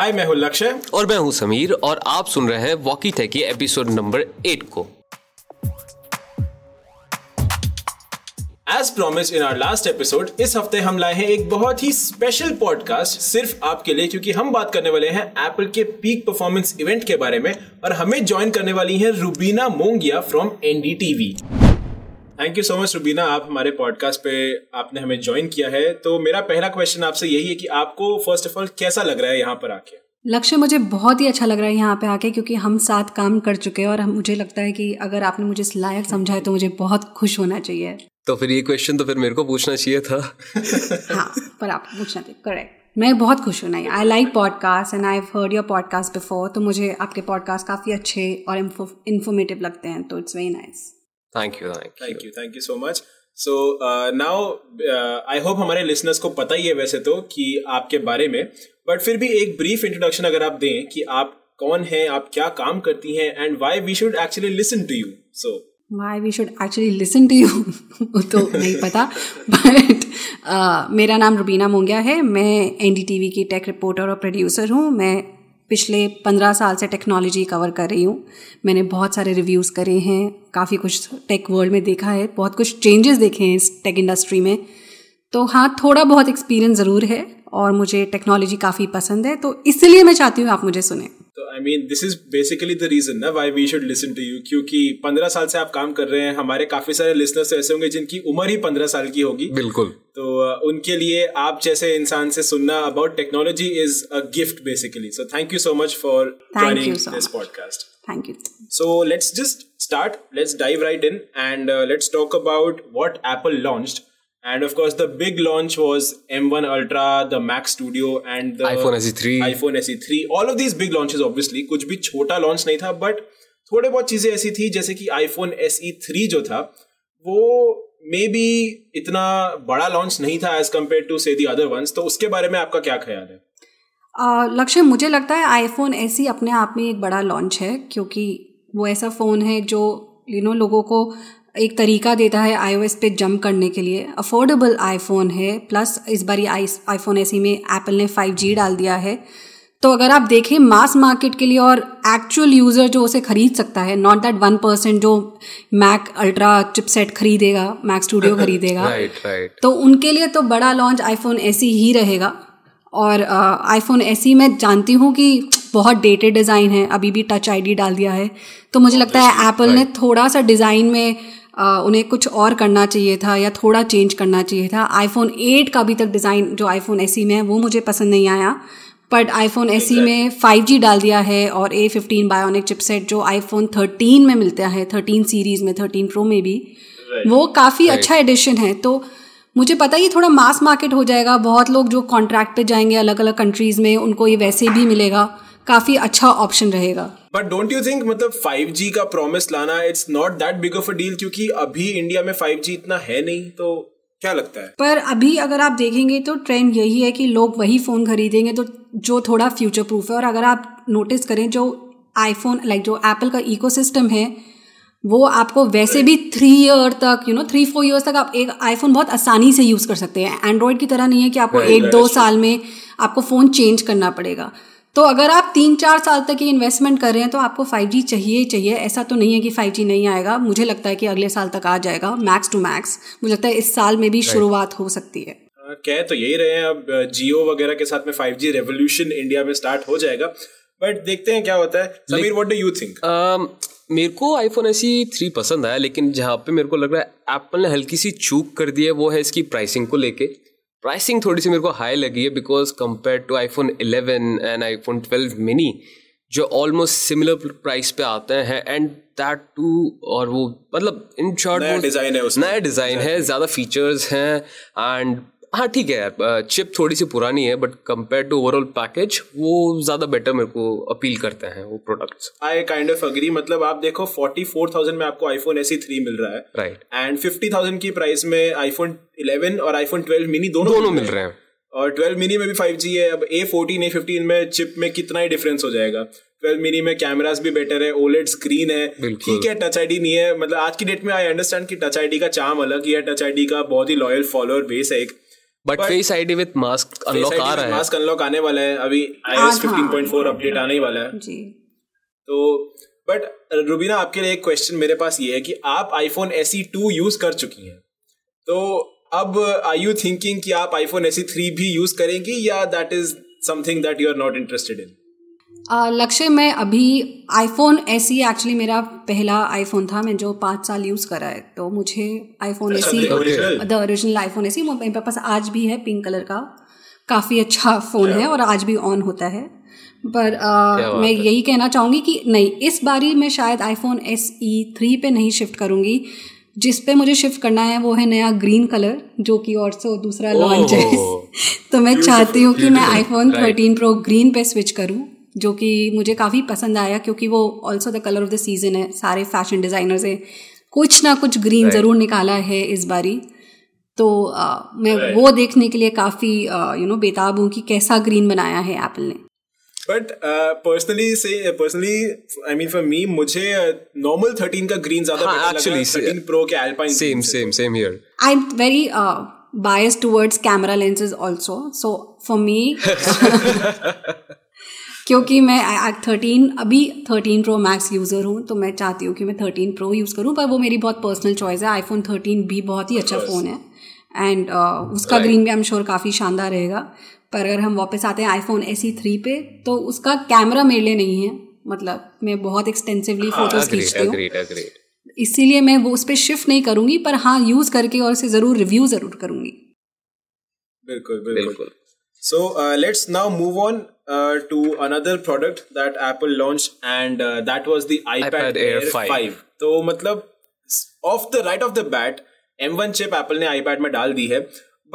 हाय, मैं हूँ लक्ष्य और मैं हूँ समीर और आप सुन रहे हैं वॉकी टेकी एपिसोड नंबर 8 को। As promised in our last episode, इस हफ्ते हम लाए हैं एक बहुत ही स्पेशल पॉडकास्ट सिर्फ आपके लिए, क्योंकि हम बात करने वाले हैं Apple के पीक परफॉर्मेंस इवेंट के बारे में और हमें ज्वाइन करने वाली है Rubina Mongia from NDTV। Thank you so much Rubina, आप हमारे पॉडकास्ट पे आपने हमें ज्वाइन किया है। तो मेरा पहला क्वेश्चन आपसे यही है कि आपको फर्स्ट ऑफ ऑल कैसा लग रहा है यहाँ पर आके? लक्ष्य, मुझे बहुत ही अच्छा लग रहा है यहाँ पे आके, क्योंकि हम साथ काम कर चुके हैं और मुझे लगता है कि अगर आपने मुझे इस लायक समझा है तो मुझे बहुत खुश होना चाहिए। तो फिर ये क्वेश्चन तो फिर मेरे को पूछना चाहिए था। हाँ, पर आप पूछना चाहिए, करेक्ट। मैं बहुत खुश हूँ। I like podcast and I have heard your podcast before, तो मुझे आपके पॉडकास्ट काफ़ी अच्छे और इन्फॉर्मेटिव लगते हैं, तो it's very nice. Thank you so much. So now I hope हमारे लिसनर्स को पता ही है वैसे तो कि आपके बारे में, बट फिर भी एक ब्रीफ इंट्रोडक्शन अगर आप दें कि आप कौन हैं, आप क्या काम करती हैं and why we should actually listen to you. So why we should actually listen to you तो नहीं पता, बट मेरा नाम रुबीना मोंगिया है। मैं एनडीटीवी की टेक रिपोर्टर और प्रोड्यूसर हूँ। मैं पिछले 15 साल से टेक्नोलॉजी कवर कर रही हूँ। मैंने बहुत सारे रिव्यूज़ करे हैं, काफ़ी कुछ टेक वर्ल्ड में देखा है, बहुत कुछ चेंजेस देखे हैं इस टेक इंडस्ट्री में, तो हाँ थोड़ा बहुत एक्सपीरियंस ज़रूर है और मुझे टेक्नोलॉजी काफ़ी पसंद है, तो इसलिए मैं चाहती हूँ आप मुझे सुने। तो I mean this is basically the reason ना why we should listen to you, क्योंकि 15 साल से आप काम कर रहे हैं। हमारे काफ़ी सारे लिसनर्स ऐसे होंगे जिनकी उम्र ही 15 साल की होगी। बिल्कुल। तो उनके लिए आप जैसे इंसान से सुनना about technology is a gift basically. So thank you so much for joining this podcast. Thank you. So let's just start. Let's dive right in and let's talk about what Apple launched. And of course, the big launch was M1 Ultra, the Mac Studio, and the iPhone SE 3. All of these big launches, obviously, कुछ भी छोटा launch नहीं था, but थोड़े बहुत चीजें ऐसी थी जैसे कि iPhone SE 3 जो था, वो maybe इतना बड़ा launch नहीं था as compared to say the other ones. तो उसके बारे में आपका क्या ख्याल है? लक्ष्य, मुझे लगता है आईफोन ऐसी अपने आप में एक बड़ा लॉन्च है, क्योंकि वो ऐसा फ़ोन है जो लोगों को एक तरीका देता है आईओएस पे जंप करने के लिए। अफोर्डेबल आईफोन है, प्लस इस बारी आईफोन ऐसी में एप्पल ने 5G डाल दिया है, तो अगर आप देखें मास मार्केट के लिए और एक्चुअल यूज़र जो उसे खरीद सकता है, नॉट दैट 1% जो मैक अल्ट्रा चिपसेट खरीदेगा, मैक स्टूडियो खरीदेगा, right. तो उनके लिए तो बड़ा लॉन्च आईफोन ऐसी ही रहेगा। और आईफोन SE मैं जानती हूँ कि बहुत डेटेड डिज़ाइन है, अभी भी टच आईडी डाल दिया है, तो मुझे लगता है एप्पल ने थोड़ा सा डिज़ाइन में उन्हें कुछ और करना चाहिए था या थोड़ा चेंज करना चाहिए था। आईफोन 8 का अभी तक डिज़ाइन जो आईफोन SE में है वो मुझे पसंद नहीं आया, बट आईफोन SE में 5G डाल दिया है और A15 बायोनिक चिपसेट जो आईफोन 13 में मिलता है, 13 सीरीज़ में, 13 प्रो में भी, वो काफ़ी अच्छा एडिशन है। तो मुझे पता ही थोड़ा मास मार्केट हो जाएगा, बहुत लोग जो कॉन्ट्रैक्ट पे जाएंगे अलग अलग कंट्रीज में उनको ये वैसे भी मिलेगा, काफी अच्छा ऑप्शन रहेगा। बट डोंट यू थिंक, मतलब 5G का प्रॉमिस लाना it's not that big of a deal, क्योंकि अभी इंडिया में 5G इतना है नहीं, तो क्या लगता है? पर अभी अगर आप देखेंगे तो ट्रेंड यही है कि लोग वही फोन खरीदेंगे तो जो थोड़ा फ्यूचर प्रूफ है। और अगर आप नोटिस करें जो आईफोन जो एप्पल का इकोसिस्टम है वो आपको वैसे भी 3 ईयर तक 3-4 ईयर्स तक आप एक आईफोन बहुत आसानी से यूज़ कर सकते हैं। एंड्रॉयड की तरह नहीं है कि आपको 1-2 साल में आपको फ़ोन चेंज करना पड़ेगा। तो अगर आप 3-4 साल तक ये इन्वेस्टमेंट कर रहे हैं तो आपको 5G चाहिए। ऐसा तो नहीं है कि 5G नहीं आएगा, मुझे लगता है कि अगले साल तक आ जाएगा मैक्स टू मैक्स। मुझे लगता है इस साल में भी शुरुआत हो सकती है। कह तो यही रहे हैं, अब जियो वगैरह के साथ में 5G रेवोल्यूशन इंडिया में स्टार्ट हो जाएगा, बट देखते हैं क्या होता है। Sameer, what do you think? मेरे को iPhone SE 3 पसंद आया, लेकिन जहाँ पे मेरे को लग रहा है एप्पल ने हल्की सी चूक कर दी है वो है इसकी प्राइसिंग को लेके। प्राइसिंग थोड़ी सी मेरे को हाई लगी है because compare to iPhone 11 and iPhone 12 mini जो ऑलमोस्ट सिमिलर प्राइस पे आते हैं, एंड दैट टू, और वो मतलब इन शॉर्ट नया डिज़ाइन है, ज़्यादा फीचर्स हैं, एंड हाँ ठीक है चिप थोड़ी सी पुरानी है, but compare to overall package वो ज़्यादा बेटर मेरे को अपील करते हैं वो products. I kind of agree. मतलब आप देखो 44,000 में आपको आईफोन SE 3 मिल रहा है, राइट, एंड 50,000 की प्राइस में आईफोन 11 और आईफोन 12 मिनी दोनों मिल रहे हैं, और 12 मिनी में भी 5G है। अब A14 A15 में चिप में कितना ही डिफरेंस हो जाएगा। 12 मिनी में कैमरास भी बेटर है, OLED स्क्रीन है, ठीक है, टच आईडी नहीं है। मतलब आज की डेट में आई अंडरस्टैंड कि टच आईडी का चार्म अलग ही है, टच आईडी का बहुत ही लॉयल फॉलोअर बेस है एक, but face ID with mask unlock आ रहा है, मास्क अनलॉक आने वाला है, अभी iOS 15.4 अपडेट आने ही वाला है जी। तो बट रुबीना आपके लिए एक क्वेश्चन मेरे पास ये है कि आप iPhone SE 2 यूज कर चुकी हैं, तो अब आर यू थिंकिंग कि आप iPhone SE 3 भी यूज करेंगी या that is something that you are not interested in? Lakshya मैं अभी iPhone SE एक्चुअली मेरा पहला iPhone था, मैं जो 5 साल यूज़ करा है, तो मुझे iPhone SE the original iPhone SE मेरे पास आज भी है, पिंक कलर का, काफ़ी अच्छा फ़ोन है और आज भी ऑन होता है। पर मैं यही कहना चाहूँगी कि नहीं, इस बारी मैं शायद iPhone SE 3 पे नहीं शिफ्ट करूँगी। जिस पे मुझे शिफ्ट करना है वो है नया ग्रीन कलर, जो कि और से दूसरा लॉन्च है। तो मैं चाहती हूँ कि मैं iPhone 13 Pro ग्रीन पे स्विच करूँ, जो कि मुझे काफ़ी पसंद आया क्योंकि वो also the colour of the season है। सारे फैशन डिज़ाइनर्स है, कुछ ना कुछ ग्रीन ज़रूर निकाला है इस बारी। तो मैं वो देखने के लिए काफ़ी यू नो बेताब हूँ कि कैसा ग्रीन बनाया है एप्पल ने। But personally I mean for me, मुझे नॉर्मल 13 का ग्रीन ज़्यादा अच्छा लगा, 13 प्रो के alpine. Same same same here. I am very biased towards camera lenses also, so for me क्योंकि मैं 13 प्रो मैक्स यूज़र हूँ, तो मैं चाहती हूँ कि मैं 13 प्रो यूज़ करूँ, पर वो मेरी बहुत पर्सनल चॉइस है। आईफोन 13 भी बहुत ही अच्छा फ़ोन है एंड उसका ग्रीन भी आई एम श्योर काफ़ी शानदार रहेगा। पर अगर हम वापस आते हैं आईफोन एसई 3 पे, तो उसका कैमरा मेरे लिए नहीं है, मतलब मैं बहुत एक्सटेंसिवली फोटोज खींचती हूँ, इसीलिए मैं वो उस पर शिफ्ट नहीं करूँगी। पर हाँ, यूज़ करके और उसे ज़रूर रिव्यू ज़रूर करूँगी। बिल्कुल बिल्कुल। So let's now move on to another product that Apple launched, and that was the iPad Air 5. So, मतलब off the right of the bat, M1 chip Apple ने iPad में डाल दी है,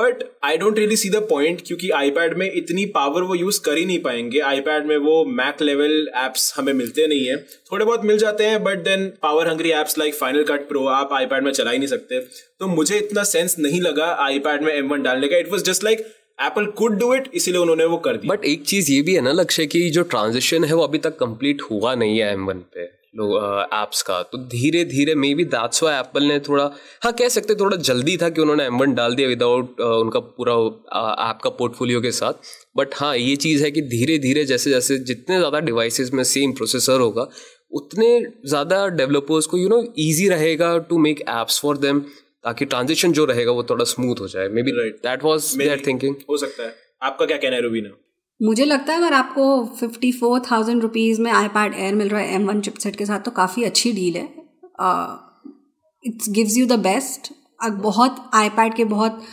but I don't really see the point क्योंकि iPad में इतनी power वो use कर ही नहीं पाएंगे। iPad में वो Mac level apps हमें मिलते नहीं है, थोड़े बहुत मिल जाते हैं, but then power hungry apps like Final Cut Pro आप iPad में चला ही नहीं सकते। तो मुझे इतना sense नहीं लगा iPad में M1 डालने का। It was just like Apple could do it, इसीलिए उन्होंने वो कर दिया। बट एक चीज ये भी है ना लक्ष्य की, जो ट्रांजिशन है वो अभी तक कंप्लीट हुआ नहीं है M1 पे एप्स का, तो धीरे धीरे maybe that's why Apple ने थोड़ा, हाँ कह सकते थोड़ा जल्दी था कि उन्होंने M1 डाल दिया विदाउट उनका पूरा ऐप का पोर्टफोलियो के साथ। बट हाँ, ये चीज़ है कि धीरे धीरे जैसे जैसे जितने ज़्यादा डिवाइसेस में सेम प्रोसेसर होगा, उतने ज़्यादा डेवलपर्स को यू नो ईजी रहेगा to make apps for them, ताकि ट्रांजिशन जो रहेगा वो थोड़ा स्मूथ हो जाए। Maybe that was their thinking, हो सकता है। आपका क्या कहना है रुबीना? मुझे लगता है अगर आपको 54,000 रुपीज़ में iPad Air मिल रहा है M1 चिपसेट के साथ, तो काफ़ी अच्छी डील है। It's gives you the best. अब बहुत iPad के बहुत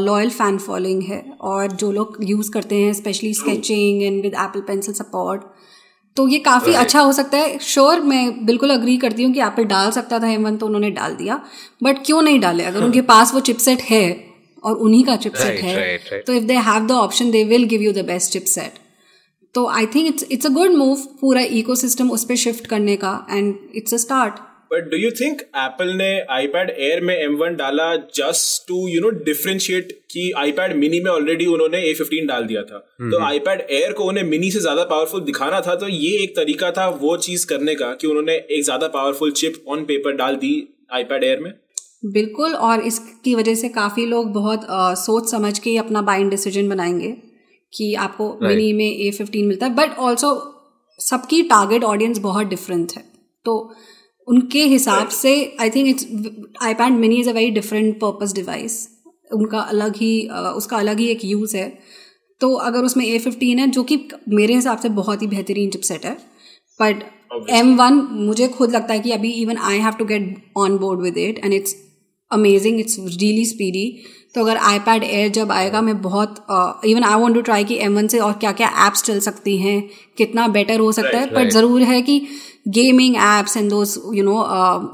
लॉयल फैन फॉलोइंग है, और जो लोग यूज़ करते हैं specially sketching and with Apple pencil support, तो ये काफ़ी अच्छा हो सकता है। श्योर, मैं बिल्कुल अग्री करती हूँ कि एप्पल डाल सकता था M1, तो उन्होंने डाल दिया, बट क्यों नहीं डाले? अगर उनके पास वो चिपसेट है और उन्हीं का चिपसेट है, तो if they have the option they will give you the best chipset. तो I think it's a good move, पूरा इकोसिस्टम उस पर शिफ्ट करने का, and it's a start. But do you think Apple ने iPad Air में M1 डाला just to you know differentiate कि iPad Mini में ऑलरेडी उन्होंने A15 डाल दिया था, तो iPad Air को उन्हें Mini से ज़्यादा पावरफुल दिखाना था, तो ये एक तरीका था वो चीज़ करने का कि उन्होंने एक ज़्यादा पावरफुल चिप ऑन पेपर डाल दी iPad Air में? बिल्कुल, और इसकी वजह से काफ़ी लोग बहुत सोच समझ के अपना बाइंग डिसीजन बनाएंगे कि आपको Mini में A15 मिलता है। बट ऑल्सो सबकी टारगेट ऑडियंस बहुत डिफरेंट है, तो उनके हिसाब से I think it's iPad Mini is a very different purpose device, उनका अलग ही उसका अलग ही एक यूज़ है। तो अगर उसमें A15 है, जो कि मेरे हिसाब से बहुत ही बेहतरीन चिपसेट है, बट M1 मुझे खुद लगता है कि अभी even I have to get on board with it, and it's amazing, it's really speedy. तो अगर iPad Air जब आएगा, मैं बहुत even I want to try कि M1 से और क्या क्या ऐप्स चल सकती हैं, कितना बेटर हो सकता है। पर ज़रूर है कि gaming apps and those you know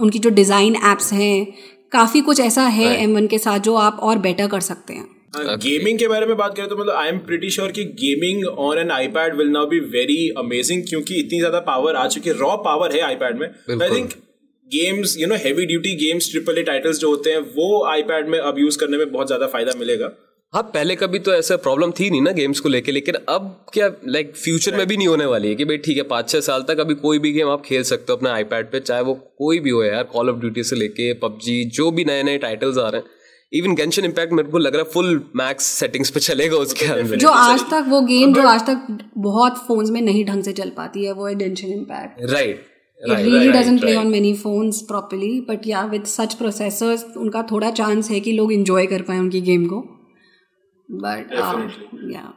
उनकी जो डिज़ाइन ऐप्स हैं, काफ़ी कुछ ऐसा है M1 के साथ जो आप और बेटर कर सकते हैं। गेमिंग के बारे में बात करें तो मतलब आई एम प्रिटी श्योर कि gaming on an iPad will now be very amazing, क्योंकि इतनी ज़्यादा पावर आ चुकी है, रॉ पावर है iPad में। I think games you know heavy duty games, AAA titles जो होते हैं वो iPad में अब यूज़ करने में बहुत ज़्यादा फायदा मिलेगा। हाँ, पहले कभी तो ऐसा प्रॉब्लम थी नहीं ना गेम्स को लेके, लेकिन अब क्या लाइक फ्यूचर में भी नहीं होने वाली है कि भाई ठीक है 5-6 साल तक अभी कोई भी गेम आप खेल सकते हो अपना iPad पे, चाहे वो कोई भी हो यार, कॉल ऑफ ड्यूटी से लेके PUBG, जो भी नए नए टाइटल्स आ रहे हैं इवन गेंशिन इम्पैक्ट मेरे को लग रहा है फुल मैक्स सेटिंग्स पे चलेगा उसके अंदर, जो आज तक वो गेम जो आज तक बहुत फोन्स में नहीं ढंग से चल पाती है वो है Genshin Impact, right? It really doesn't play on many phones properly, but yeah, with such processors, उनका थोड़ा चांस है कि लोग enjoy कर पाए उनकी गेम को, but yeah.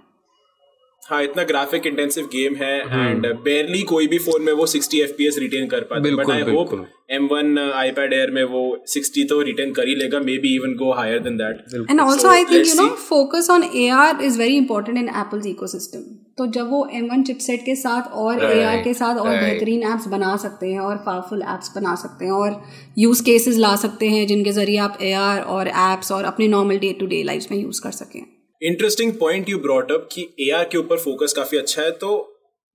हाँ, इतना ग्राफिक इंटेंसिव गेम है एंड बेरली कोई भी फोन में वो 60 FPS रिटेन कर पाता है, but I hope M1 iPad Air में वो 60 तो रिटेन कर ही लेगा, maybe even go higher than that. And also I think you know focus on AR is very important in Apple's ecosystem, तो जब वो M1 चिपसेट के साथ और AR के साथ और बेहतरीन एप्स बना सकते हैं और पावरफुल एप्स बना सकते हैं और यूज केसेस ला सकते हैं जिनके जरिए आप AR और एप्स और अपने normal day to day life में यूज कर सकें. Interesting point you brought up कि AR के ऊपर फोकस काफी अच्छा है, तो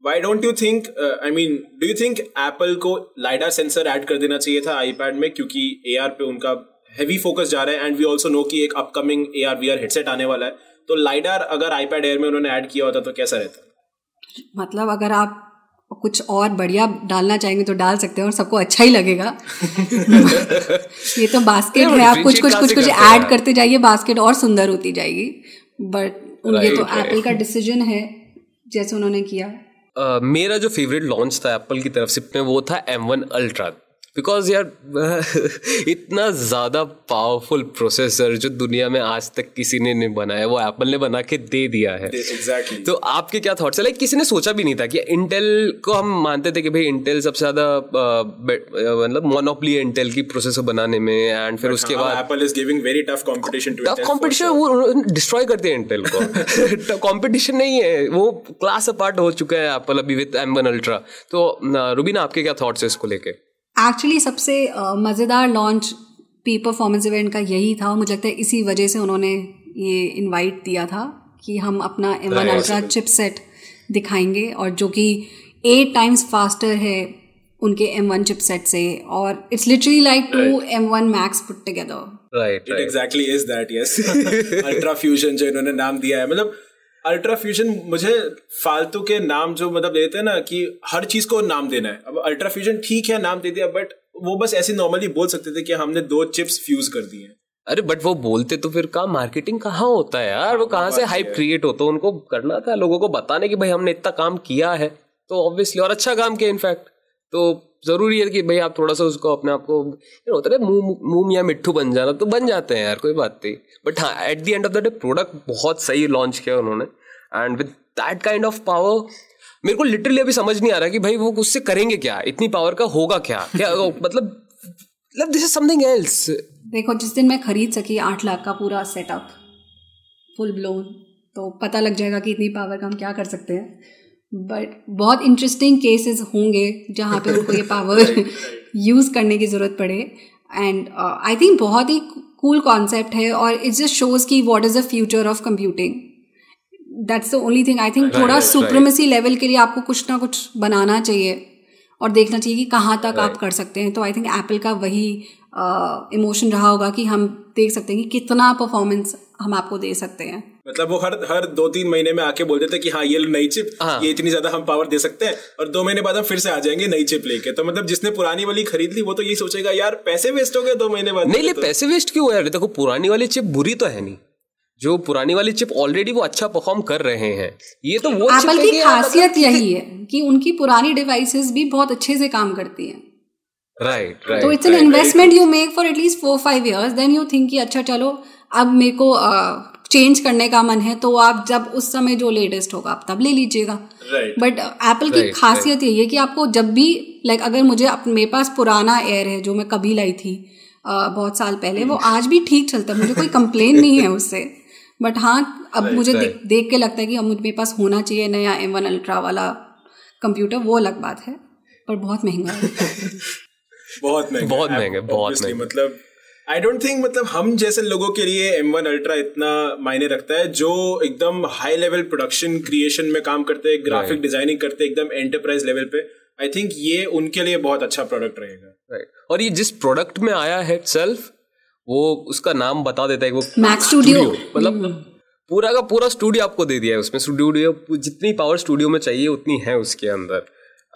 why don't you think, I mean do you think Apple को LiDAR सेंसर ऐड कर देना चाहिए था आईपैड में, क्योंकि AR पे उनका हैवी फोकस जा रहा है एंड वी ऑल्सो नो कि एक अपकमिंग AR VR हेडसेट आने वाला है, तो LiDAR अगर iPad Air में उन्होंने ऐड किया होता तो कैसा रहता? मतलब अगर आप कुछ और बढ़िया डालना चाहेंगे तो डाल सकते हैं और सबको अच्छा ही लगेगा. ये तो बास्केट है, आप कुछ कुछ कुछ कुछ ऐड करते जाइए, बास्केट और सुंदर होती जाएगी, बट उनके तो एप्पल का डिसीजन है जैसे उन्होंने किया. मेरा जो फेवरेट लॉन्च था एप्पल की तरफ से वो था M1 Ultra, बिकॉज यार इतना ज़्यादा पावरफुल प्रोसेसर जो दुनिया में आज तक किसी ने नहीं बनाया, वो एप्पल ने बना के दे दिया है. Exactly. तो आपके क्या थॉट्स है? लाइक किसी ने सोचा भी नहीं था कि इंटेल को हम मानते थे कि भाई इंटेल सबसे ज़्यादा मतलब मोनोपोली है इंटेल की प्रोसेसर बनाने में, एंड फिर उसके बाद Apple is giving very tough competition to Intel. Competition वो डिस्ट्रॉय करते हैं इंटेल को, कंपटीशन नहीं है, वो क्लास अपार्ट हो चुका है एप्पल अभी विद M1 Ultra. तो रुबीना आपके क्या थॉट्स है इसको लेके? एक्चुअली सबसे मज़ेदार लॉन्च पीक परफॉर्मेंस इवेंट का यही था, और मुझे लगता है इसी वजह से उन्होंने ये इनवाइट दिया था कि हम अपना M1 Ultra चिपसेट दिखाएंगे, और जो कि 8 times फास्टर है उनके M1 चिपसेट से, और it's literally like 2 M1 Max put together. Right, it exactly is that, yes. Ultra fusion जो इन्होंने नाम दिया है, मतलब अल्ट्रा फ्यूजन मुझे फालतू के नाम जो मतलब देते हैं ना कि हर चीज को नाम देना है, अब अल्ट्रा फ्यूजन ठीक है नाम दे दिया, बट वो बस ऐसे नॉर्मली बोल सकते थे कि हमने 2 chips फ्यूज कर दिए. अरे बट वो बोलते तो फिर कहाँ मार्केटिंग कहाँ होता है यार, वो कहाँ से हाइप क्रिएट होता है, उनको करना था लोगों को बताने कि भाई हमने इतना काम किया है, तो ऑब्वियसली और अच्छा काम किया इनफैक्ट, तो जरूरी है कि भाई आप थोड़ा सा उसको अपने आप को होता है मुंह या मिट्ठू बन जाना, तो बन जाते हैं यार कोई बात नहीं, बट हाँ at the end of the day product बहुत सही लॉन्च किया उन्होंने, and with that kind of power मेरे को लिटरली अभी समझ नहीं आ रहा कि भाई वो उससे करेंगे क्या, इतनी पावर का होगा क्या, क्या मतलब दिस इज समथिंग एल्स. देखो जिस दिन मैं खरीद सकी 8 लाख का पूरा सेटअप फुल ब्लोन, तो पता लग जाएगा कि इतनी पावर का हम क्या कर सकते हैं, बट बहुत इंटरेस्टिंग केसेस होंगे जहाँ पे उनको ये पावर यूज़ करने की ज़रूरत पड़े, एंड आई थिंक बहुत ही कूल कॉन्सेप्ट है, और इट्स जस्ट शोज़ कि what is the future of computing, that's the only thing I think. थोड़ा सुप्रीमेसी लेवल के लिए आपको कुछ ना कुछ बनाना चाहिए और देखना चाहिए कि कहाँ तक आप कर सकते हैं, तो आई थिंक एप्पल का वही इमोशन रहा होगा कि हम देख सकते हैं कि कितना परफॉर्मेंस हम आपको दे सकते हैं, मतलब वो हर 2-3 महीने में आके बोलते थे कि हाँ ये नई चिप, ये इतनी ज्यादा हम पावर दे सकते हैं, और 2 महीने बाद हम फिर से आ जाएंगे नई चिप लेके, तो मतलब जिसने पुरानी वाली खरीद ली वो तो यही सोचेगा यार पैसे वेस्ट हो गए 2 महीने बाद. नहीं पैसे वेस्ट क्यों यार, देखो पुरानी वाली चिप बुरी तो है नहीं, जो पुरानी वाली चिप ऑलरेडी वो अच्छा परफॉर्म कर रहे हैं, ये तो वो एप्पल की खासियत यही है कि उनकी पुरानी डिवाइसेस भी बहुत अच्छे से काम करती हैं. राइट राइट, तो it's an investment you make for at least 4-5 years, then you think कि अच्छा चलो अब मेरे को चेंज करने का मन है, तो आप जब उस समय जो लेटेस्ट होगा आप तब ले लीजिएगा. बट एप्पल की खासियत यही है कि आपको जब भी लाइक अगर मुझे मेरे पास पुराना एयर है जो मैं कभी लाई थी बहुत साल पहले, वो आज भी ठीक चलता है, मुझे कोई कंप्लेन नहीं है उससे, बट हाँ अब मुझे देख के लगता है कि अब मेरे पास होना चाहिए नया M1 Ultra वाला कंप्यूटर, वो अलग बात है, पर बहुत महंगा है. बहुत महंगा मतलब आई डोंट थिंक मतलब हम जैसे लोगों के लिए M1 Ultra इतना मायने रखता है जो एकदम हाई लेवल प्रोडक्शन क्रिएशन में काम करते हैं, ग्राफिक डिजाइनिंग करते हैं एकदम एंटरप्राइज लेवल पे, आई थिंक ये उनके लिए बहुत अच्छा प्रोडक्ट रहेगा. राइट, और ये जिस प्रोडक्ट में आया है सेल्फ वो उसका नाम बता देता है, वो Mac Studio, मतलब पूरा का पूरा स्टूडियो आपको दे दिया है उसमें, स्टूडियो जितनी पावर स्टूडियो में चाहिए उतनी है उसके अंदर,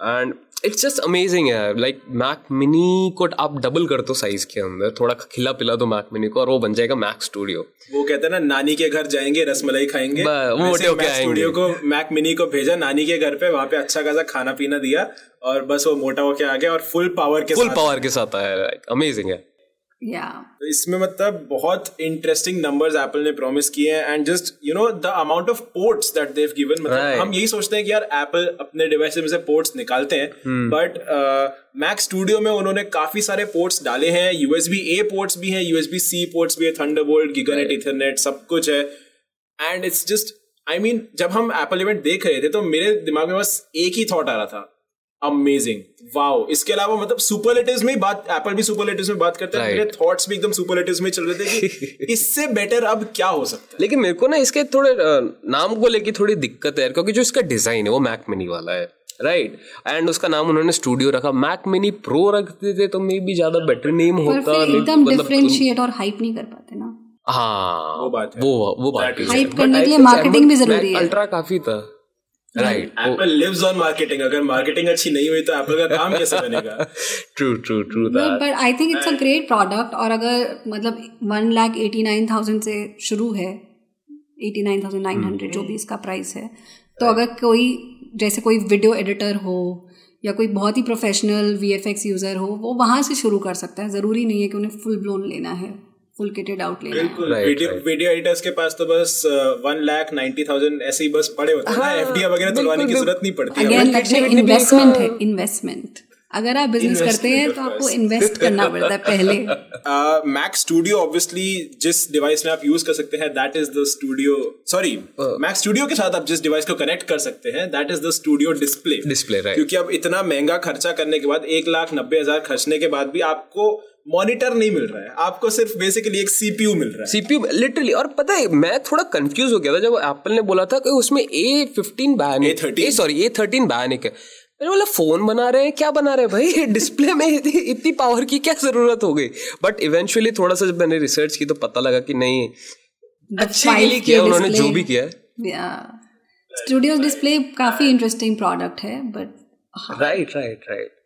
एंड इट्स जस्ट अमेजिंग है। लाइक मैक मिनी को आप डबल कर दो साइज के अंदर, थोड़ा खिला पिला दो मैक मिनी को और वो बन जाएगा मैक स्टूडियो। वो कहते हैं ना, नानी के घर जाएंगे रसमलाई खाएंगे, वो मोटे होके आएंगे। स्टूडियो को, मैक मिनी को भेजा नानी के घर पे, वहाँ पे अच्छा खासा खाना पीना दिया और बस वो मोटा होके आ गया और फुल पावर के साथ आया। लाइक अमेजिंग है। तो इसमें मतलब बहुत इंटरेस्टिंग नंबर्स एप्पल ने प्रॉमिस किए हैं। And just you know the amount of ports that they have given, मतलब हम यही सोचते हैं कि यार एप्पल अपने डिवाइसेस में से पोर्ट्स निकालते हैं, बट मैक स्टूडियो में उन्होंने काफी सारे पोर्ट्स डाले हैं। USB-A पोर्ट्स भी हैं, USB-C पोर्ट्स भी है, थंडरबोल्ट, गीगानेट, इथरनेट सब कुछ है। And it's just I mean, जब हम एप्पल इवेंट देख रहे थे तो मेरे दिमाग में बस एक ही थॉट आ रहा था, अमेजिंग, वाओ। इसके अलावा मतलब सुपरलेटिव्स में बात, एप्पल भी सुपरलेटिव्स में बात करता है, मेरे थॉट्स भी एकदम सुपरलेटिव्स में चल रहे थे कि इससे बेटर अब क्या हो सकता है। लेकिन मेरे को ना इसके थोड़े नाम को लेके थोड़ी दिक्कत है, क्योंकि जो इसका डिजाइन है वो मैक मिनी वाला है, राइट? एंड उसका नाम उन्होंने स्टूडियो रखा, मैक मिनी प्रो रखते थे तो मे बी ज्यादा बेटर नेम होता, एकदम डिफरेंशिएट और हाइप नहीं कर पाते ना। हाँ वो बात हाइप करने के लिए मार्केटिंग भी जरूरी है। अल्ट्रा काफी था, right? Apple lives on marketing. अगर मार्केटिंग अच्छी नहीं हुई तो एप्पल का काम कैसे बनेगा? True that, but I think it's a great product. और अगर मतलब 1,89,000 से शुरू है, 89,900 जो भी इसका प्राइस है, तो अगर कोई जैसे कोई वीडियो एडिटर हो या कोई बहुत ही प्रोफेशनल VFX यूजर हो, वो वहां से शुरू कर सकता है। जरूरी नहीं है कि उन्हें फुल ब्लोन लेना है, फुल किटेड आउट लेना है। वीडियो एडिटर्स के पास तो बस 1,90,000 ऐसे ही बस पड़े होते हैं, एफडी वगैरह तुलवाने की जरूरत नहीं पड़ती। अगेन लक्ष्य, इन्वेस्टमेंट है, इन्वेस्टमेंट। अगर आप बिजनेस करते हैं तो आपको इन्वेस्ट करना पड़ता है पहले। मैक स्टूडियो ऑब्वियसली जिस डिवाइस में आप यूज कर सकते हैं that is the studio, sorry Mac studio के साथ आप जिस डिवाइस को कनेक्ट कर सकते हैं that is the studio display, right? क्योंकि अब इतना महंगा खर्चा करने के बाद, 1,90,000 खर्चने के बाद भी आपको मॉनिटर नहीं मिल रहा है, आपको सिर्फ बेसिकली एक CPU मिल रहा है, CPU लिटरली। और पता है मैं थोड़ा कंफ्यूज हो गया था जब एप्पल ने बोला था कि उसमें A15 बायोनिक, A13 बायोनिक है। मैंने बोला फोन बना रहे हैं, क्या बना रहे हैं भाई? डिस्प्ले में इतनी पावर की क्या जरूरत हो गई? बट इवेंचुअली थोड़ा सा जब मैंने रिसर्च की तो पता लगा कि नहीं, अच्छे लिए किया उन्होंने जो भी किया। स्टूडियो डिस्प्ले काफी इंटरेस्टिंग प्रोडक्ट है, बट राइट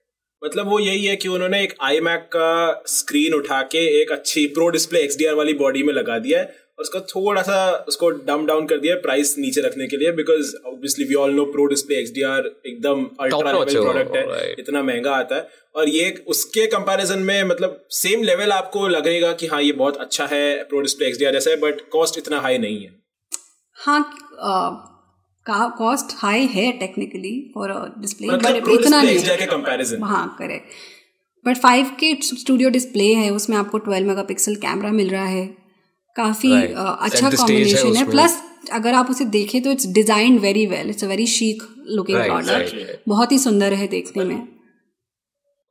मतलब वो यही है कि उन्होंने एक iMac का स्क्रीन उठा के एक अच्छी प्रो डिस्प्ले XDR वाली बॉडी में लगा दिया है, उसका थोड़ा सा उसको डम डाउन कर दिया है प्राइस नीचे रखने के लिए, because obviously we all know pro display XDR एकदम अल्ट्रा लेवल प्रोडक्ट है, इतना महंगा आता है। और ये उसके कंपैरिजन में मतलब सेम लेवल आपको लगेगा कि हाँ ये बहुत अच्छा है, प्रो डिस्प्ले XDR जैसा है, बट कॉस्ट इतना हाई नहीं है। हाँ कॉस्ट हाई है टेक्निकली फॉर डिस्प्ले, बट इतना नहीं। हाँ correct, but 5K studio display है, उसमें आपको 12 मेगापिक्सल कैमरा मिल रहा है, काफी अच्छा कॉम्बिनेशन है। प्लस अगर आप उसे देखें तो it's designed very well, it's a very chic looking product, बहुत ही सुंदर है देखने में।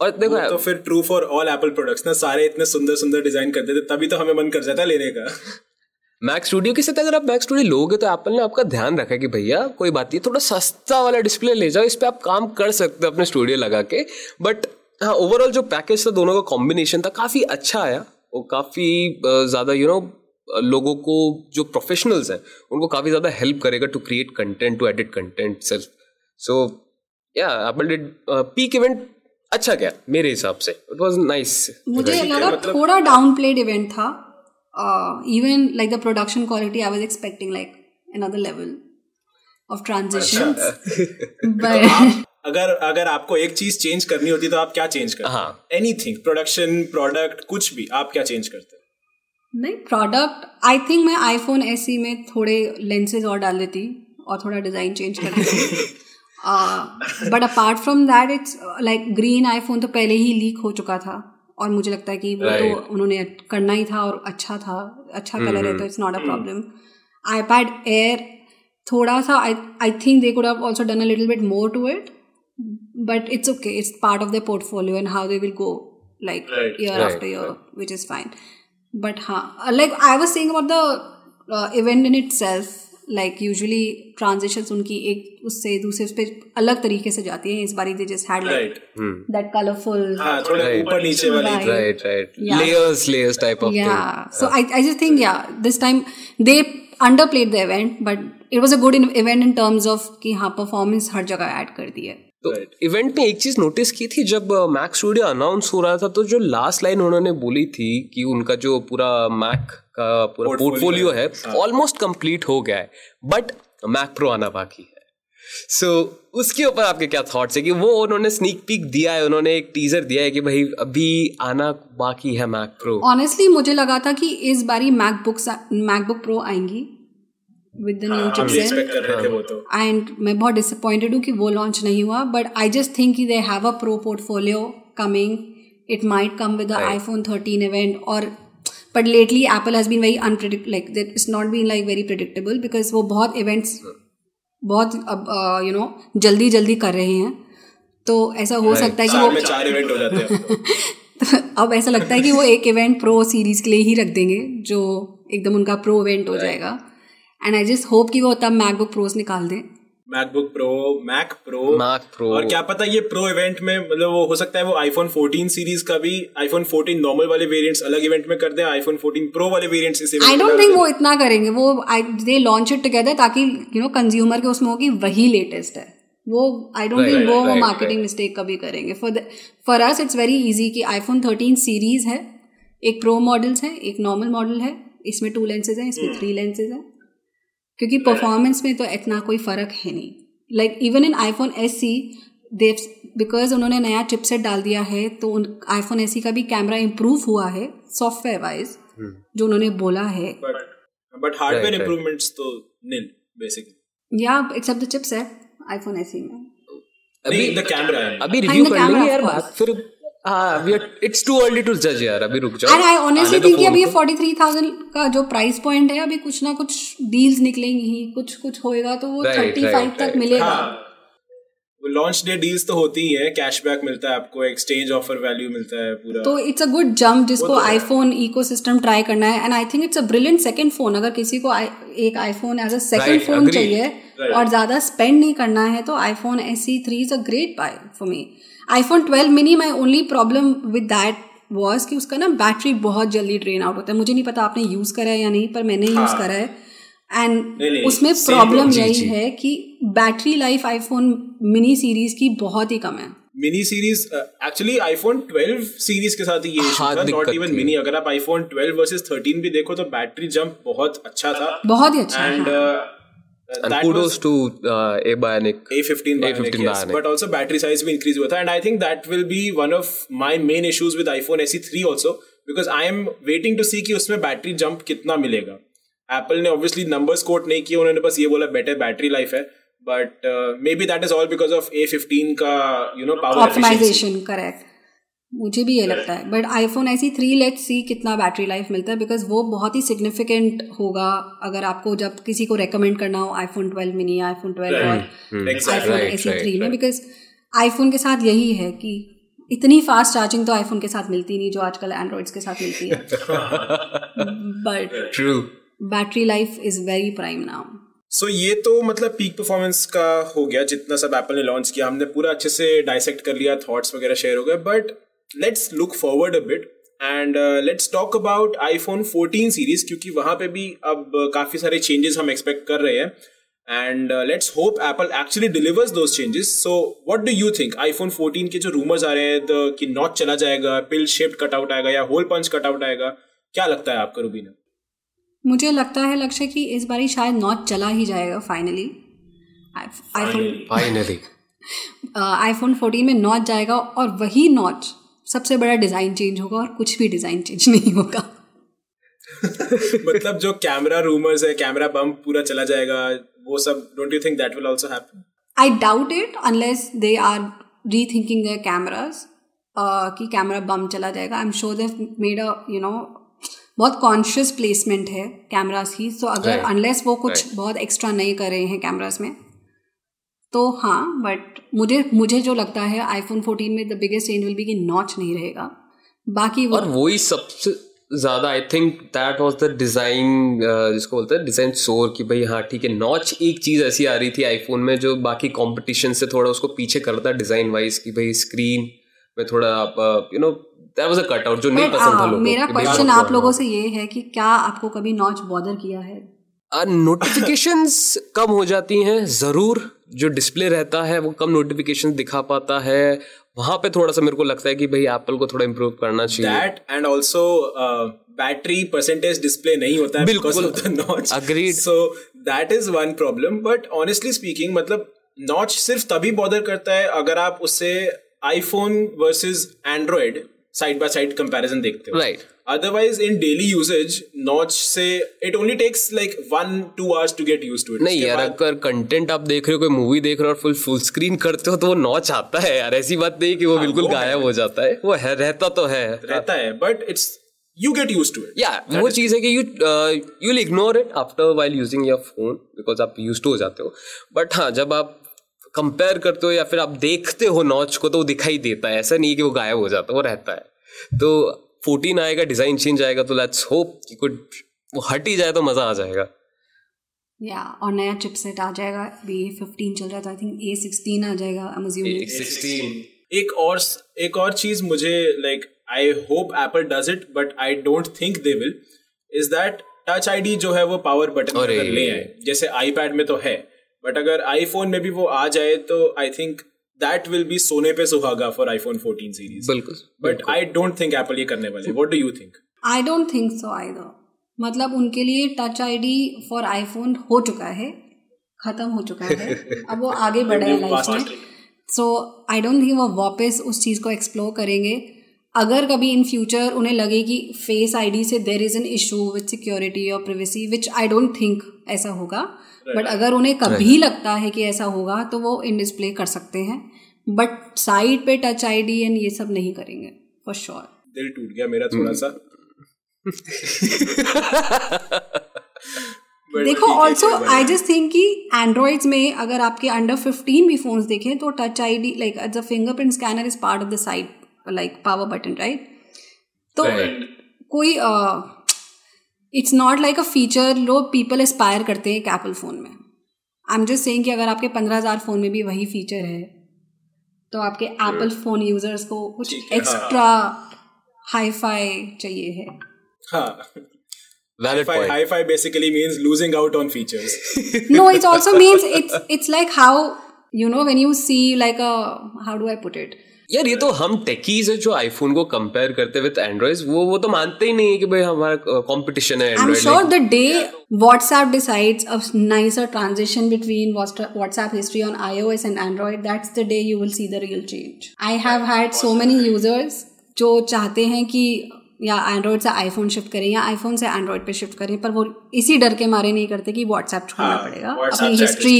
और देखो तो फिर true for all Apple products ना, सारे इतने सुंदर सुंदर डिजाइन कर देते तभी तो हमें मन कर जाता है लेने का। मैक स्टूडियो के साथ अगर आप मैक स्टूडियो लोगे तो एप्पल ने आपका ध्यान रखा कि भैया कोई बात नहीं, थोड़ा सस्ता वाला डिस्प्ले ले जाओ, इस पर आप काम कर सकते हो अपने स्टूडियो लगा के। बट हाँ ओवरऑल जो पैकेज था दोनों का कॉम्बिनेशन था, काफ़ी अच्छा आया और काफ़ी ज़्यादा यू नो लोगों को जो प्रोफेशनल्स हैं उनको काफ़ी ज़्यादा हेल्प करेगा to create content, to edit content self. So या एप्पल डिड पीक इवेंट अच्छा गया मेरे हिसाब से, इट वॉज नाइस। मुझे लगा थोड़ा डाउनप्लेड इवेंट था, even like the production quality I was expecting like another level of transitions. But अगर आपको एक चीज चेंज करनी होती तो आप क्या चेंज करते? Anything, production, product, कुछ भी आप क्या चेंज करते? नहीं प्रोडक्ट, आई थिंक मैं iPhone SE में थोड़े lenses और डाल देती और थोड़ा डिजाइन चेंज कर देती, but apart from that it's like green iPhone तो पहले ही लीक हो चुका था और मुझे लगता है कि वो तो उन्होंने करना ही था और अच्छा था, अच्छा कलर है तो it's not a problem. iPad Air थोड़ा सा I think they could have also done a little bit more to it, but it's okay, it's part of the portfolio and how they will go like year after year which is fine. But हाँ like I was saying about the event in itself, like usually transitions उनकी एक उससे दूसरे उस पे अलग तरीके से जाती है, इस बार they just had like that colourful थोड़े ऊपर नीचे वाली right layers type of thing. या सो आई जस्ट थिंक या this time they underplayed the event, but it was a good event in terms of कि हाँ परफॉर्मेंस हर जगह add कर दी है। तो इवेंट में एक चीज नोटिस की थी, जब मैक स्टूडियो अनाउंस हो रहा था तो जो लास्ट लाइन उन्होंने बोली थी कि उनका जो पूरा मैक का पूरा पोर्टफोलियो है ऑलमोस्ट कंप्लीट हो गया है, बट मैक प्रो आना बाकी है। सो उसके ऊपर आपके क्या थॉट्स है कि वो उन्होंने स्नीक पीक दिया है, उन्होंने एक टीजर दिया है कि भाई अभी आना बाकी है मैक प्रो। ऑनेस्टली मुझे लगा था कि इस बारी मैकबुक प्रो आएंगी with the new chipset and मैं बहुत disappointed हूँ कि वो launch नहीं हुआ, but I just think they have a pro portfolio coming, it might come with the iPhone 13 event or but lately Apple has been very unpredictable, like that it's not been like very predictable because वो बहुत events बहुत you know जल्दी जल्दी कर रहे हैं, तो ऐसा हो सकता है कि वो चार event हो जाते हैं अब ऐसा लगता है कि वो एक event pro series के लिए ही रख देंगे जो एकदम उनका pro event हो जाएगा। And I just hope कि वो तब MacBook Pros निकाल दे, MacBook Pro, Mac Pro और क्या पता ये Pro इवेंट में मतलब वो हो सकता है वो iPhone 14 सीरीज का भी iPhone 14 नॉर्मल वाले वेरिएंट्स अलग इवेंट में कर दें, iPhone 14 Pro वाले वेरिएंट्स इस इवेंट में। I don't think वो इतना करेंगे, वो they launch it together ताकि you know कंज्यूमर के उसमें हो कि वही लेटेस्ट है, वो I don't think वो मार्केटिंग मिस्टेक कभी करेंगे। For us it's very easy कि iPhone 13 सीरीज है, एक Pro मॉडल्स है, एक नॉर्मल मॉडल है, इसमें 2 लेंसेज हैं, इसमें 3 लेंसेज हैं, क्योंकि परफॉर्मेंस में तो इतना कोई फ़र्क है नहीं। Like even in iPhone SE they because उन्होंने नया चिपसेट डाल दिया है तो उन आईफोन SE का भी कैमरा इम्प्रूव हुआ है सॉफ्टवेयर वाइज जो उन्होंने बोला है, बट हार्डवेयर इम्प्रूवमेंट्स तो निल बेसिकली या except the chipset iPhone SE में अभी द कैमरा अभी रिव्यू कर लेंगे यार बात फिर it's too early to judge यार, अभी रुक जाओ। And I honestly think कि अभी ये 43,000 का जो प्राइस पॉइंट है, अभी कुछ ना कुछ डील्स निकलेंगी, कुछ होएगा तो वो 35 तक मिलेगा। वो लॉन्च डे डील्स तो होती ही है, कैशबैक मिलता है आपको, एक्सचेंज ऑफर वैल्यू मिलता है पूरा, तो इट्स अ गुड जंप जिसको आईफोन इकोसिस्टम ट्राई करना है। And I think it's a brilliant second phone, अगर किसी को एक iPhone as a second phone चाहिए और ज्यादा स्पेंड नहीं करना है तो iPhone SE 3 is a great buy for me. iPhone 12 mini my only problem with that was कि उसका ना बैटरी बहुत जल्दी ड्रेन आउट होता है, मुझे नहीं पता आपने यूज़ करा है या नहीं, पर मैंने यूज़ करा है एंड उसमें प्रॉब्लम यही है कि battery life iPhone mini series की बहुत ही कम है। Mini series actually iPhone 12 series के साथ ही ये इशू था, नॉट इवन मिनी। अगर आप iPhone 12 वर्सेस 13 भी देखो तो बैटरी जंप बहुत अच्छा था, बहुत ही अच्छा। And And that kudos to A Bionic, A15 Bionic, yes, but also battery size भी increase हुआ था, and I think that will be one of my main issues with iPhone SE 3 also, because I am waiting to see कि उसमें battery jump कितना मिलेगा। Apple ने obviously numbers quote नहीं किए, उन्होंने बस ये बोला better battery life है, but maybe that is all because of A15 का you know power optimization, correct? मुझे भी ये लगता है, but iPhone SE 3 let's see कितना बैटरी लाइफ मिलता है, बिकॉज वो बहुत ही सिग्निफिकेंट होगा अगर आपको जब किसी को रेकमेंड करना हो iPhone 12 मिनी, iPhone 12 और iPhone SE 3 में, बिकॉज iPhone के साथ यही है कि इतनी फास्ट चार्जिंग तो iPhone के साथ मिलती नहीं जो आजकल एंड्रॉइड्स के साथ मिलती है, but battery life is very prime now. So ये तो मतलब पीक परफॉर्मेंस का हो गया, जितना सब एप्पल ने लॉन्च किया हमने पूरा अच्छे से डाइसेक्ट कर लिया, थॉट्स वगैरह शेयर हो गए, but Let's look forward a bit and let's talk about iPhone 14 series क्योंकि वहाँ पे भी अब काफ़ी सारे changes हम expect कर रहे हैं and let's hope Apple actually delivers those changes. So what do you think? iPhone 14 के जो rumors आ रहे हैं कि नॉट चला जाएगा, पिल शेप्ड कटआउट आएगा या होल पंच कटआउट आएगा, क्या लगता है आपका रुबीना? मुझे लगता है लक्ष्य कि इस बारी शायद नॉट चला ही जाएगा फाइनली, iPhone 14 में नॉट जाएगा और वही नॉट सबसे बड़ा डिजाइन चेंज होगा और कुछ भी डिजाइन चेंज नहीं होगा मतलब जो कैमरा रूमर्स है कैमरा बम्प पूरा चला जाएगा वो सब, don't you think that will also happen? I doubt it unless they are rethinking their cameras कि कैमरा बम्प चला जाएगा। I am sure they have made a you know बहुत कॉन्शियस प्लेसमेंट है कैमरास की, सो अगर unless वो कुछ बहुत एक्स्ट्रा नहीं कर रहे हैं कैमरास में तो हाँ, बट मुझे जो लगता है iPhone 14 में the biggest change will be कि नॉच नहीं रहेगा, बाकी वो और वही सबसे ज़्यादा I think that was the design जिसको बोलते हैं डिज़ाइन शोर कि भाई हाँ ठीक है, नॉच एक चीज़ ऐसी आ रही थी आईफोन में जो बाकी कंपटीशन से थोड़ा उसको पीछे करता डिज़ाइन वाइज कि भाई स्क्रीन में थोड़ा you know that was a cut out जो नहीं पसंद था लोगों को। मेरा क्वेश्चन आप लोगों से ये है कि क्या आपको कभी नॉच बॉदर किया है? नोटिफिकेशंस कम हो जाती हैं ज़रूर, जो डिस्प्ले रहता है वो कम नोटिफिकेशन दिखा पाता है, वहाँ पे थोड़ा सा मेरे को लगता है कि भाई एप्पल को थोड़ा इम्प्रूव करना चाहिए। That and also battery percentage display नहीं होता है because of the notch. Agreed. So that is one problem, but honestly speaking मतलब नॉच सिर्फ तभी बॉदर करता है अगर आप उससे iPhone versus Android side by side comparison देखते हो, right. Otherwise in daily usage notch से it only takes like 1-2 hours to get used to it. नहीं यार, अगर कंटेंट आप देख रहे हो, कोई मूवी देख रहे हो और फुल स्क्रीन करते हो तो वो नॉच आता है यार, ऐसी बात नहीं कि वो बिल्कुल गायब हो जाता है, वो है, रहता है but it's you get used to it, yeah, वो चीज़ है कि you'll ignore it after while using your phone because आप used हो जाते हो, but हाँ जब आप compare करते हो या फिर आप देखते हो नॉच को तो वो दिखाई देता है, ऐसा नहीं कि वो गायब हो जाता है, वो रहता है। तो 14 आएगा, डिज़ाइन चेंज आएगा, तो लेट्स होप कि कुछ वो हट ही जाए तो मज़ा आ जाएगा। या और नया चिपसेट आ जाएगा, अभी A15 चल रहा था, आई थिंक A16 आ जाएगा, I'm assuming A16। एक और चीज़ मुझे like, I hope Apple does it, but I don't think they will, is that Touch ID जो है वो पावर बटन पर ले आए, जैसे iPad में तो है, but अगर iPhone में भी वो आ जाए तो I think that will be सोने पे सुहागा for iPhone 14 series. बिल्कुल, but I don't think Apple ये करने वाले। What do you think? I don't think so either. मतलब उनके लिए Touch ID for iPhone हो चुका है, खत्म हो चुका है, अब वो आगे बढ़े लाइफ में, so I don't think वो वापस उस चीज़ को एक्सप्लोर करेंगे। अगर कभी इन फ्यूचर उन्हें लगे कि फेस आईडी से there is an issue with security और privacy, which I don't think ऐसा होगा, बट अगर उन्हें कभी लगता है कि ऐसा होगा तो वो इन डिस्प्ले कर सकते हैं, बट साइड पे टच आईडी एंड ये सब नहीं करेंगे फॉर श्योर। दिल टूट गया मेरा थोड़ा सा। देखो ऑल्सो आई जस्ट थिंक कि एंड्रॉइड्स में अगर आपके अंडर 15 भी फोन्स देखें तो touch ID like the fingerprint scanner is part of the side like power button, right? तो कोई it's not like a feature लोग people aspire करते हैं एक एप्पल फ़ोन में। I'm just saying कि अगर आपके 15,000 फ़ोन में भी वही फीचर है तो आपके एप्पल फ़ोन यूजर्स को कुछ एक्स्ट्रा हाई-फाई चाहिए है। हाँ, hi-fi basically means losing out on features. No, it also means it's like how, you know, when you see like a, how do I put it? यार ये तो हम techies है जो आईफोन को कंपेयर करते विद एंड्रॉइड, वो तो मानते ही नहीं है कि भाई हमारा कंपटीशन है Android. I am sure the day WhatsApp decides a nicer transition between WhatsApp history on iOS and Android, that's the day you will see the real change. I have had so many users जो चाहते हैं कि या Android से iPhone shift करें या iPhone से Android पे शिफ्ट करें, पर वो इसी डर के मारे नहीं करते कि व्हाट्सएप छोड़ना पड़ेगा, अपनी हिस्ट्री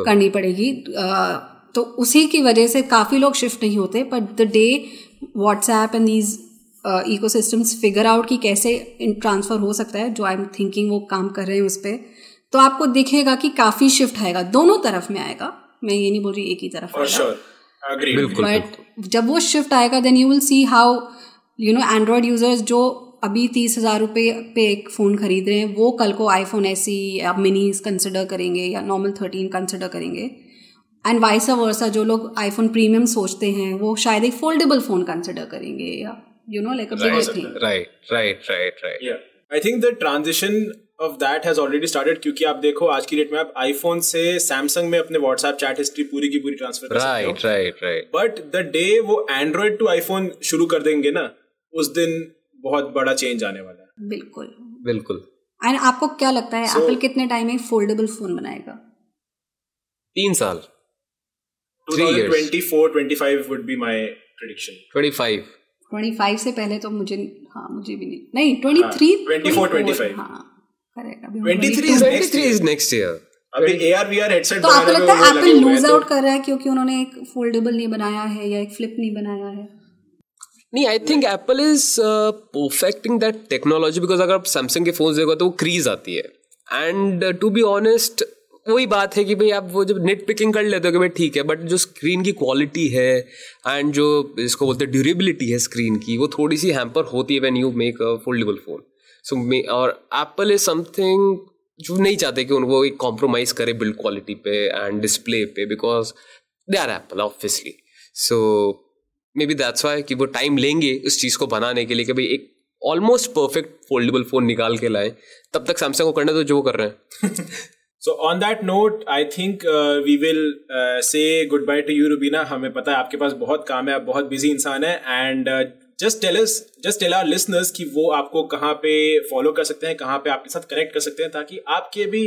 करनी पड़ेगी, तो उसी की वजह से काफ़ी लोग शिफ्ट नहीं होते। But the day WhatsApp and these ecosystems figure out कि कैसे ट्रांसफ़र हो सकता है, जो आई एम थिंकिंग वो काम कर रहे हैं उस पर, तो आपको दिखेगा कि काफ़ी शिफ्ट आएगा, दोनों तरफ में आएगा, मैं ये नहीं बोल रही एक ही तरफ आएगा, बट जब वो शिफ्ट आएगा then you will see how, you know, Android users जो अभी 30,000 रुपये पे एक फ़ोन खरीद रहे हैं वो कल को आईफोन SE या मिनीज कंसिडर करेंगे या नॉर्मल 13 कंसिडर करेंगे, एंड वाइस वर्सा जो लोग आईफोन प्रीमियम सोचते हैं वो शायद एक फोल्डेबल फोन कंसिडर करेंगे या you know like a bigger thing. Right right right right. I think the transition of that has already started, क्योंकि आप देखो आज की डेट में आप आईफोन से सैमसंग में अपने व्हाट्सएप चैट हिस्ट्री पूरी की पूरी ट्रांसफर कर सकते हो। Right right right. But the day वो एंड्रॉइड टू आईफोन शुरू कर देंगे ना, उस दिन बहुत बड़ा चेंज आने वाला है। बिल्कुल बिल्कुल। एंड आपको क्या लगता है एप्पल कितने टाइम में फोल्डेबल फोन बनाएगा? 3 साल। 2024, 25 would be my prediction. 25 से पहले तो मुझे, हाँ मुझे भी नहीं 24, 25 हाँ करेक्ट। 23 is next year. अभी AR/VR headset तो आपको लगता है Apple lose out कर रहा है क्योंकि उन्होंने एक foldable नहीं बनाया है या एक flip नहीं बनाया है? नहीं, I think Apple is perfecting that technology, because अगर आप Samsung के phones देखो तो वो crease आती है, and to be honest वही बात है कि भाई आप वो जब नेट पिकिंग कर लेते हो कि भाई ठीक है, बट जो स्क्रीन की क्वालिटी है एंड जो इसको बोलते हैं ड्यूरेबिलिटी है स्क्रीन की, वो थोड़ी सी हैम्पर होती है when you make a foldable phone. So और एप्पल इज समथिंग जो नहीं चाहते कि उनको एक कॉम्प्रोमाइज़ करे बिल्ड क्वालिटी पे एंड डिस्प्ले पे, because they are Apple obviously, so maybe that's why कि वो टाइम लेंगे उस चीज़ को बनाने के लिए कि भाई एक ऑलमोस्ट परफेक्ट फोल्डेबल फ़ोन निकाल के लाए। तब तक सैमसंग को करना तो जो कर रहे हैं। So on that note, I think we will say goodbye to you, Rubina. हमें पता है आपके पास बहुत काम है, आप बहुत busy इंसान है, and just tell our listeners कि वो आपको कहाँ पे follow कर सकते हैं, कहाँ पे आपके साथ connect कर सकते हैं, ताकि आपके भी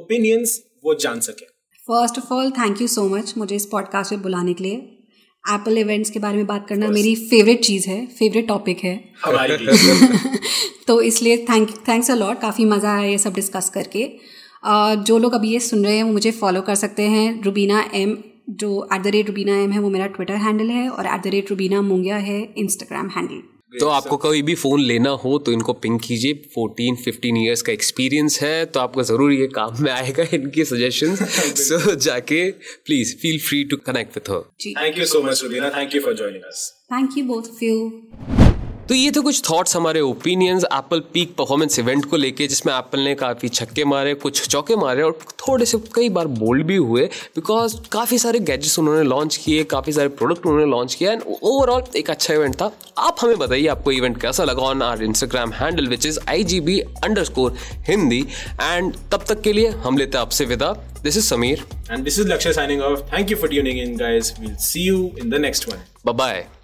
opinions वो जान सके. First of all, thank you so much मुझे इस podcast में बुलाने के लिए. Apple events के बारे में बात करना मेरी favorite चीज़ है, favorite topic है. हमारी भी. तो इसलिए thanks a lot, काफ़ी मज़ा आया ये सब discuss करके. जो लोग अभी ये सुन रहे हैं वो मुझे फॉलो कर सकते हैं. रुबीना एम जो @RubinaM है वो मेरा ट्विटर हैंडल है और @Rubina Mongia है इंस्टाग्राम हैंडल. तो आपको कोई भी फ़ोन लेना हो तो इनको पिंग कीजिए. 14-15 ईयर्स का एक्सपीरियंस है तो आपको ज़रूर ये काम में आएगा इनकी सजेशन. सो जाके please feel free to connect with her. Thank you so much Rubina, thank you for joining us. Thank you both of you. तो ये थे कुछ थॉट्स, हमारे opinions Apple peak performance event को लेके, जिसमें एप्पल ने काफ़ी छक्के मारे, कुछ चौके मारे और थोड़े से कई बार बोल्ड भी हुए, बिकॉज काफ़ी सारे गैजेट्स उन्होंने लॉन्च किए, काफ़ी सारे प्रोडक्ट उन्होंने लॉन्च किया, एंड ओवरऑल एक अच्छा इवेंट था. आप हमें बताइए आपको इवेंट कैसा लगा on our Instagram handle which is IG_Hindi. And तब तक के लिए हम लेते हैं आपसे विदा. This is Sameer and this is Lakshya signing off. Thank you for tuning in guys. We will see you in the next one. Bye bye.